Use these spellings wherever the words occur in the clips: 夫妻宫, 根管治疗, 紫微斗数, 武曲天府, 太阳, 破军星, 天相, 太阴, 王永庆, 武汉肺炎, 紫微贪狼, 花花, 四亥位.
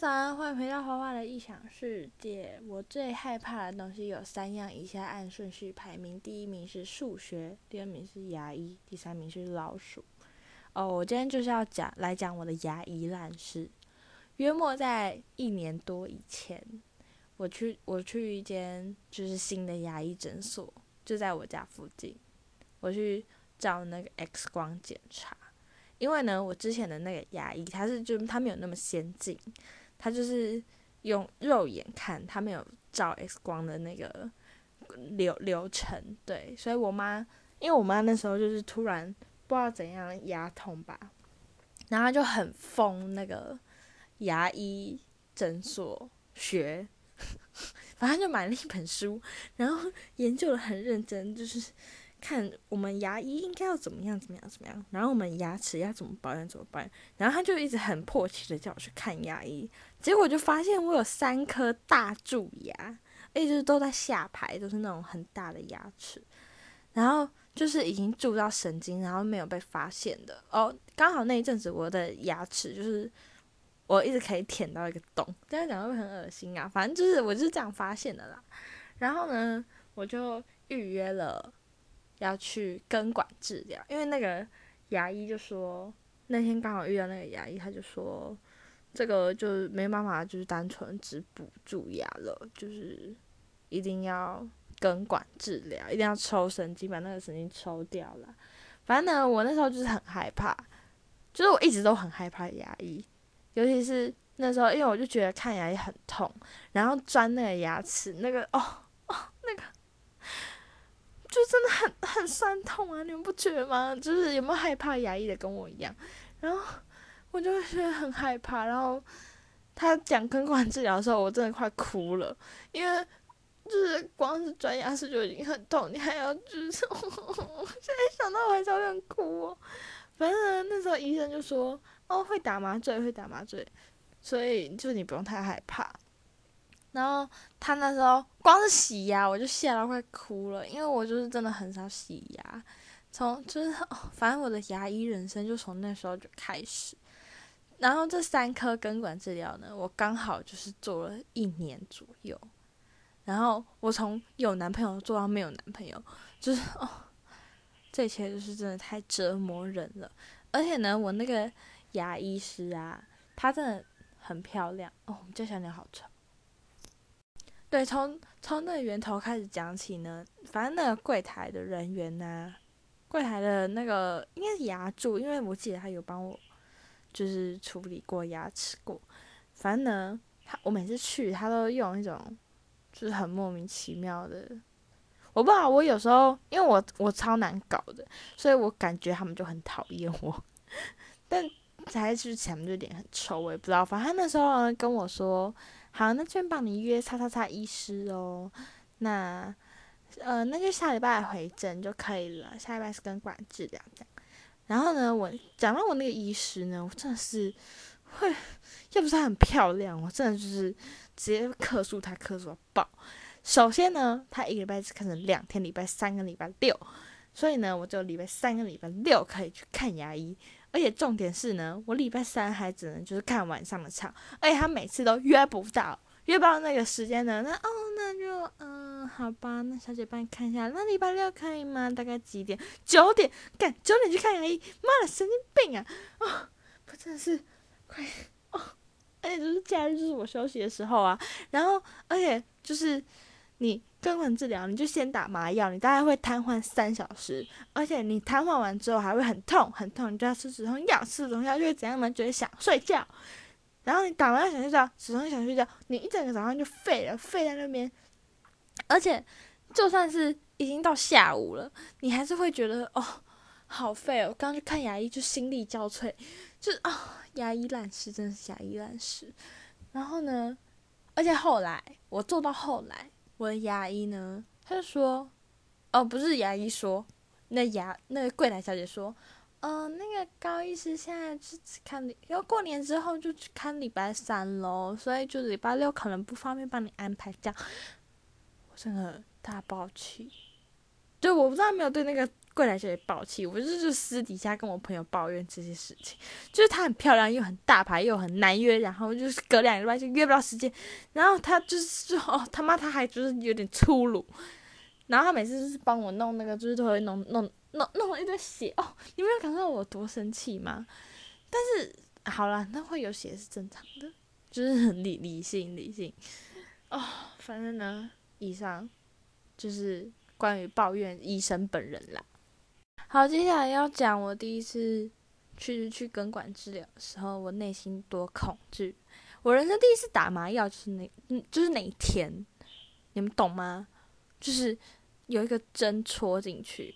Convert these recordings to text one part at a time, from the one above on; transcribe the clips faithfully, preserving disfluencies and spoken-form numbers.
早安，欢迎回到花花的异想世界。我最害怕的东西有三样，以下按顺序排名。第一名是数学，第二名是牙医，第三名是老鼠。哦，我今天就是要讲来讲我的牙医烂事。约莫在一年多以前，我去我去一间就是新的牙医诊所，就在我家附近。我去照那个 X 光检查，因为呢，我之前的那个牙医，他是就他没有那么先进，他就是用肉眼看，他没有照 X 光的那个流流程，对，所以我妈，因为我妈那时候就是突然不知道怎样牙痛吧，然后她就很疯那个牙医诊所学，反正就买了一本书，然后研究的很认真，就是。看我们牙医应该要怎么样怎么样怎么样，然后我们牙齿要怎么保养怎么保养，然后他就一直很迫切的叫我去看牙医，结果就发现我有三颗大蛀牙，一直都在下排，都是那种很大的牙齿，然后就是已经蛀到神经，然后没有被发现的哦。刚好那一阵子我的牙齿就是我一直可以舔到一个洞，这样讲会很恶心啊，反正就是我就是这样发现的啦。然后呢，我就预约了。要去根管治疗，因为那个牙医就说，那天刚好遇到那个牙医，他就说这个就没办法，就是单纯只补蛀牙了，就是一定要根管治疗，一定要抽神经，把那个神经抽掉了。反正呢，我那时候就是很害怕，就是我一直都很害怕牙医，尤其是那时候，因为我就觉得看牙医很痛，然后钻那个牙齿，那个哦哦那个。就真的很很酸痛啊！你们不觉得吗？就是有没有害怕牙医的跟我一样？然后我就觉得很害怕。然后他讲根管治疗的时候，我真的快哭了，因为就是光是钻牙齿就已经很痛，你还要就是，我现在想到我还是有点哭哦。反正那时候医生就说：“哦，会打麻醉，会打麻醉，所以就你不用太害怕。”然后他那时候光是洗牙我就吓到快哭了，因为我就是真的很少洗牙，从就是、哦、反正我的牙医人生就从那时候就开始。然后这三颗根管治疗呢，我刚好就是做了一年左右，然后我从有男朋友做到没有男朋友，就是哦，这一切就是真的太折磨人了。而且呢，我那个牙医师啊，她真的很漂亮哦，我们家小鸟好丑。对，从从那个源头开始讲起呢，反正那个柜台的人员呐、啊，柜台的那个应该是牙柱，因为我记得他有帮我就是处理过牙齿过。反正呢，他我每次去他都用一种就是很莫名其妙的，我不知道，我有时候因为我我超难搞的，所以我感觉他们就很讨厌我，但才去前面就脸很臭，我也不知道。反正他那时候呢跟我说。好，那这边帮你约叉叉叉医师哦。那，呃，那就下礼拜回诊就可以了。下礼拜是根管治疗这样。然后呢，我讲到我那个医师呢，我真的是会，要不是她很漂亮，我真的就是直接客诉她，客诉到爆。首先呢，她一个礼拜只看成两天，礼拜三跟礼拜六，所以呢，我就礼拜三跟礼拜六可以去看牙医。而且重点是呢，我礼拜三还只能就是看晚上的场，而且他每次都约不到，约不到那个时间呢，那哦那就嗯好吧，那小姐帮你看一下，那礼拜六可以吗？大概几点？九点，干九点去看牙医，妈的神经病啊！哦，我真的是快哦，而且就是假日就是我休息的时候啊，然后而且就是你。根管治疗，你就先打麻药，你大概会瘫痪三小时，而且你瘫痪完之后还会很痛很痛，你就要吃止痛药，吃止痛药就会怎样呢？就会想睡觉，然后你打麻药想睡觉，止痛药想睡觉，你一整个早上就废了，废在那边。而且就算是已经到下午了，你还是会觉得哦，好废哦！我刚去看牙医就心力交瘁，就是啊、哦，牙医烂事，真的是牙医烂事。然后呢，而且后来我做到后来。我的牙医呢，他就说，哦，不是牙医说，那牙那个柜台小姐说，嗯、呃，那个高医师现在是只看，要过年之后就只看礼拜三咯，所以就礼拜六可能不方便帮你安排这样。我真的大爆气，就我不知道没有对那个柜台小姐爆气，我就是就私底下跟我朋友抱怨这些事情，就是她很漂亮又很大牌又很难约，然后就是隔两个礼拜就约不到时间，然后她就是哦他妈她还就是有点粗鲁，然后她每次就是帮我弄那个就是都会弄弄弄弄了一堆血哦，你没有感受到我多生气吗？但是好啦，那会有血是正常的，就是很理理性理性哦，反正呢，以上就是关于抱怨医生本人啦。好，接下来要讲我第一次去去根管治疗的时候，我内心多恐惧。我人生第一次打麻药就是那，嗯，就是那一天，你们懂吗？就是有一个针戳进去，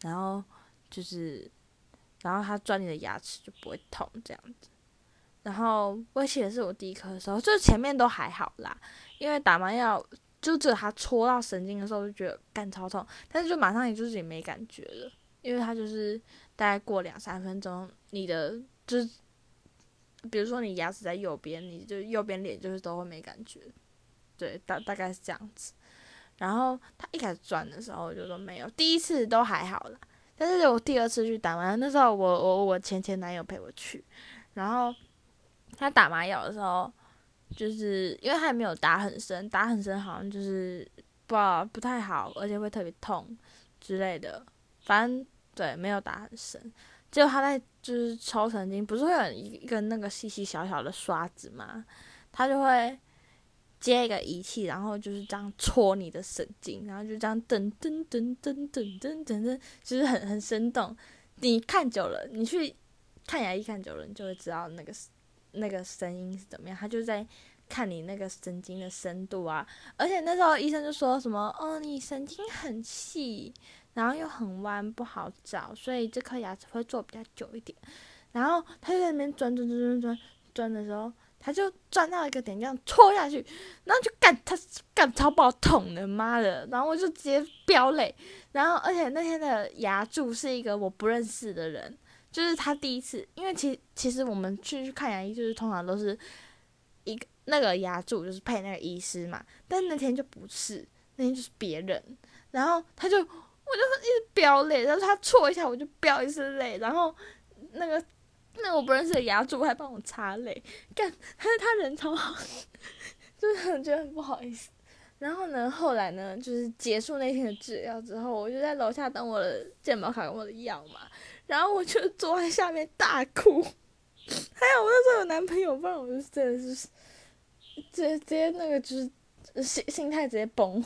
然后就是，然后它钻你的牙齿就不会痛这样子。然后我写的是我第一颗的时候，就是前面都还好啦，因为打麻药就只有它戳到神经的时候就觉得干超痛，但是就马上也就是也没感觉了。因为它就是大概过两三分钟，你的就是，比如说你牙齿在右边，你就右边脸就是都会没感觉，对，大大概是这样子。然后它一开始转的时候我就说没有，第一次都还好啦，但是我第二次去打麻药，那时候我我我前前男友陪我去，然后他打麻药的时候，就是因为他也没有打很深，打很深好像就是不不太好，而且会特别痛之类的。反正对，没有打很深，结果他在就是抽神经，不是会有一个那个细细小小的刷子吗？他就会接一个仪器，然后就是这样戳你的神经，然后就这样噔噔噔噔噔噔噔噔，就是很很生动。你看久了，你去看牙医看久了，你就会知道那个那个声音是怎么样。他就在看你那个神经的深度啊，而且那时候医生就说什么哦，你神经很细，然后又很弯，不好找，所以这颗牙齿会做比较久一点。然后他就在那边钻钻钻钻钻钻的时候，他就钻到一个点，这样戳下去，然后就干他干超爆痛的，妈的！然后我就直接飙泪。然后而且那天的牙柱是一个我不认识的人，就是他第一次，因为其其实我们去去看牙医，就是通常都是一个那个牙柱就是配那个医师嘛，但那天就不是，那天就是别人。然后他就。我就一直飙泪，但是他戳一下我就飙一次泪，然后那个那个我不认识的牙柱还帮我擦泪，干，但是他人超好，就是很觉得很不好意思。然后呢，后来呢，就是结束那天的治疗之后，我就在楼下等我的健保卡跟我的药嘛，然后我就坐在下面大哭。还有我那时候有男朋友，不然我就真的是直接直接那个就是心心态直接崩。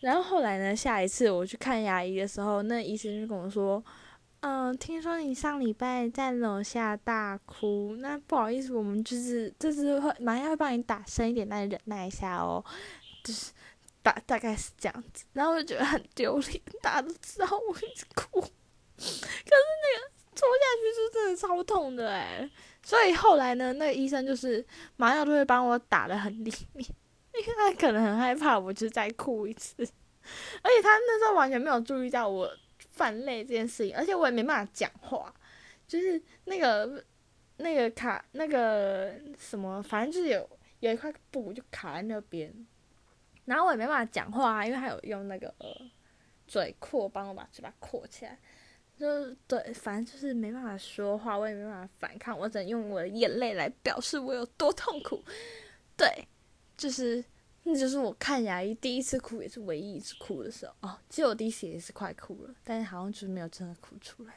然后后来呢？下一次我去看牙医的时候，那医生就跟我说：“嗯，听说你上礼拜在楼下大哭，那不好意思，我们就是这次会麻药会帮你打深一点，那你忍耐一下哦。”就是大大概是这样子。然后我就觉得很丢脸，大家都知道我一直哭，可是那个戳下去就真的超痛的哎。所以后来呢，那个医生就是麻药都会帮我打得很里面。因为他可能很害怕我就再哭一次，而且他那时候完全没有注意到我犯泪这件事情，而且我也没办法讲话，就是那个那个卡那个什么，反正就是有有一块布就卡在那边，然后我也没办法讲话、啊，因为他有用那个、呃、嘴扩帮我把嘴巴扩起来，就是对，反正就是没办法说话，我也没办法反抗，我只能用我的眼泪来表示我有多痛苦，对。就是，那就是我看牙医第一次哭，也是唯一一次哭的时候哦。其实我第一次也是快哭了，但是好像就是没有真的哭出来。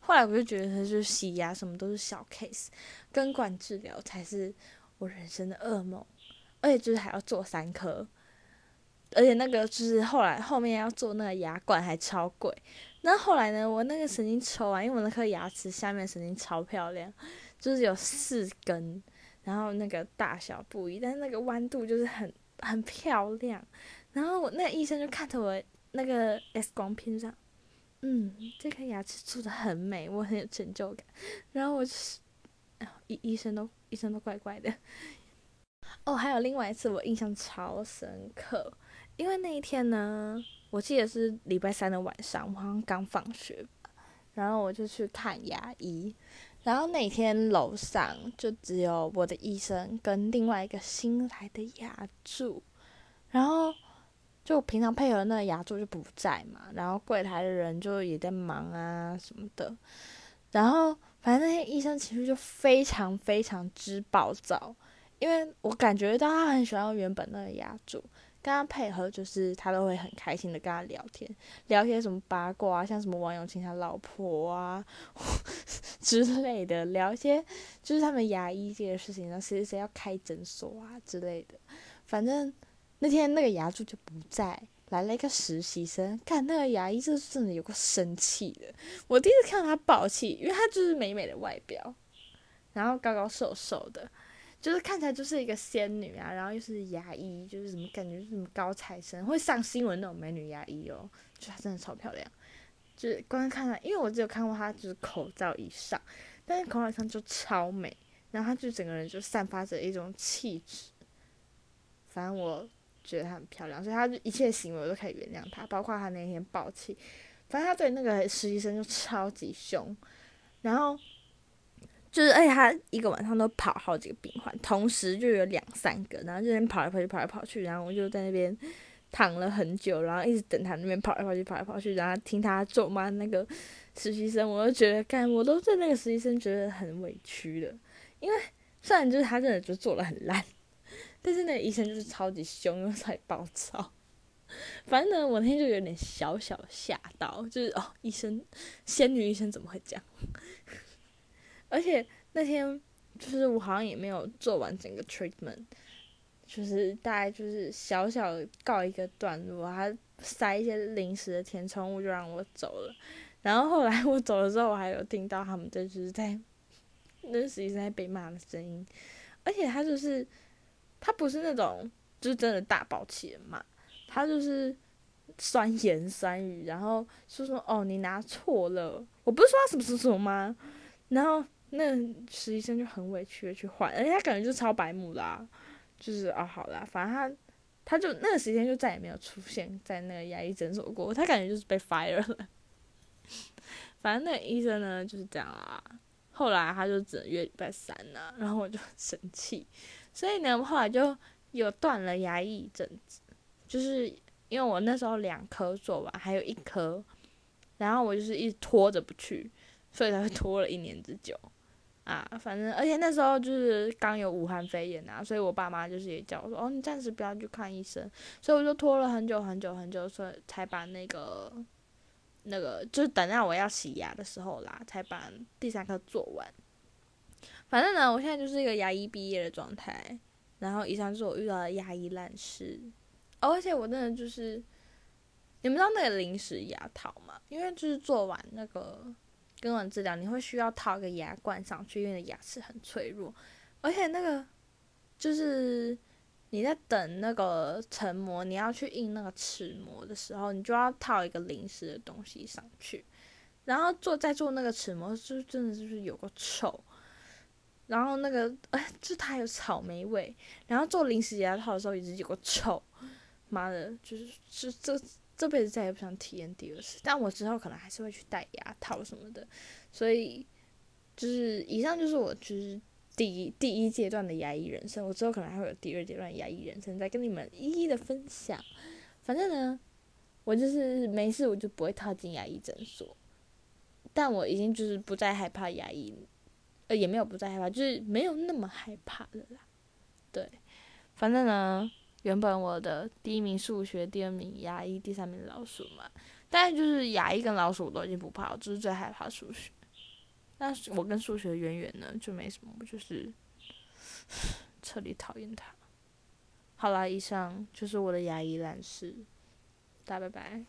后来我就觉得，就是洗牙什么都是小 case， 根管治疗才是我人生的噩梦，而且就是还要做三颗，而且那个就是后来后面要做那个牙冠还超贵。那后来呢，我那个神经抽完，因为我那颗牙齿下面神经超漂亮，就是有四根。然后那个大小不一，但是那个弯度就是很很漂亮。然后我那个医生就看着我那个 X 光片上，嗯，这颗牙齿做的很美，我很有成就感。然后我就是，啊、医医生都医生都怪怪的。哦，还有另外一次我印象超深刻，因为那一天呢，我记得是礼拜三的晚上，我好像刚放学吧，然后我就去看牙医。然后那天楼上就只有我的医生跟另外一个新来的牙柱，然后就平常配合那个牙柱就不在嘛，然后柜台的人就也在忙啊什么的，然后反正那些医生情绪就非常非常之暴躁，因为我感觉到他很喜欢原本那个牙柱，跟他配合就是他都会很开心的跟他聊天，聊些什么八卦啊，像什么王永庆他老婆啊之类的，聊一些就是他们牙医界的事情，然后谁谁谁要开诊所啊之类的。反正那天那个牙柱就不在，来了一个实习生，看那个牙医这真的有个生气的，我第一次看到他暴气，因为他就是美美的外表，然后高高瘦瘦的，就是看起来就是一个仙女啊，然后又是牙医，就是什么感觉，就是什么高材生会上新闻那种美女牙医哦，就她真的超漂亮，就是光看她，因为我只有看过她就是口罩以上，但是口罩以上就超美，然后她就整个人就散发着一种气质，反正我觉得她很漂亮，所以她就一切行为我都可以原谅她，包括她那天暴气，反正她对那个实习生就超级凶，然后。就是而且他一个晚上都跑好几个病患，同时就有两三个，然后就在那边跑来跑去跑来跑去，然后我就在那边躺了很久，然后一直等他那边跑来跑去跑来跑去，然后听他咒骂那个实习生，我就觉得干我都对那个实习生觉得很委屈的，因为虽然就是他真的就做了很烂，但是那个医生就是超级凶又超级暴躁，反正呢我那天就有点小小吓到，就是哦医生仙女医生怎么会这样。而且那天就是我好像也没有做完整个 treatment， 就是大概就是小小告一个段落，他塞一些零食的填充物就让我走了。然后后来我走的时候，我还有听到他们在就是在那实习生在被骂的声音，而且他就是他不是那种就是真的大爆气的骂，他就是酸言酸语，然后说说哦你拿错了，我不是说他什么什么什么吗？然后那实习生就很委屈的去换，而且他感觉就超白目啦、啊，就是哦好啦，反正他他就那个时间就再也没有出现在那个牙医诊所过，他感觉就是被 fire 了。反正那个医生呢就是这样啦、啊，后来他就只能约礼拜三啦、啊，然后我就很生气，所以呢我后来就有断了牙医一阵子，就是因为我那时候两科做完还有一科，然后我就是一直拖着不去。所以才会拖了一年之久啊，反正而且那时候就是刚有武汉肺炎啊，所以我爸妈就是也叫我说哦你暂时不要去看医生，所以我就拖了很久很久很久，所以才把那个那个就是等到我要洗牙的时候啦，才把第三科做完。反正呢我现在就是一个牙医毕业的状态，然后以上就是我遇到的牙医烂事、哦、而且我真的就是你们知道那个临时牙套吗？因为就是做完那个根管治疗，你会需要套个牙冠上去，因为你的牙齿很脆弱，而且那个就是你在等那个成膜，你要去印那个齿膜的时候，你就要套一个临时的东西上去，然后做再做那个齿膜，就真的就是有个臭，然后那个哎、欸，就它有草莓味，然后做临时牙套的时候也是有个臭，妈的，就是就这。这辈子再也不想体验第二次，但我之后可能还是会去戴牙套什么的，所以就是以上就是我就是第一第一阶段的牙医人生，我之后可能还会有第二阶段牙医人生再跟你们一一的分享。反正呢，我就是没事我就不会踏进牙医诊所，但我已经就是不再害怕牙医，呃也没有不再害怕，就是没有那么害怕了啦。对，反正呢。原本我的第一名数学，第二名牙医，第三名老鼠嘛，但就是牙医跟老鼠我都已经不怕，我就是最害怕数学。但是我跟数学渊源呢就没什么，我就是彻底讨厌它。好啦，以上就是我的牙医烂事，大家拜拜。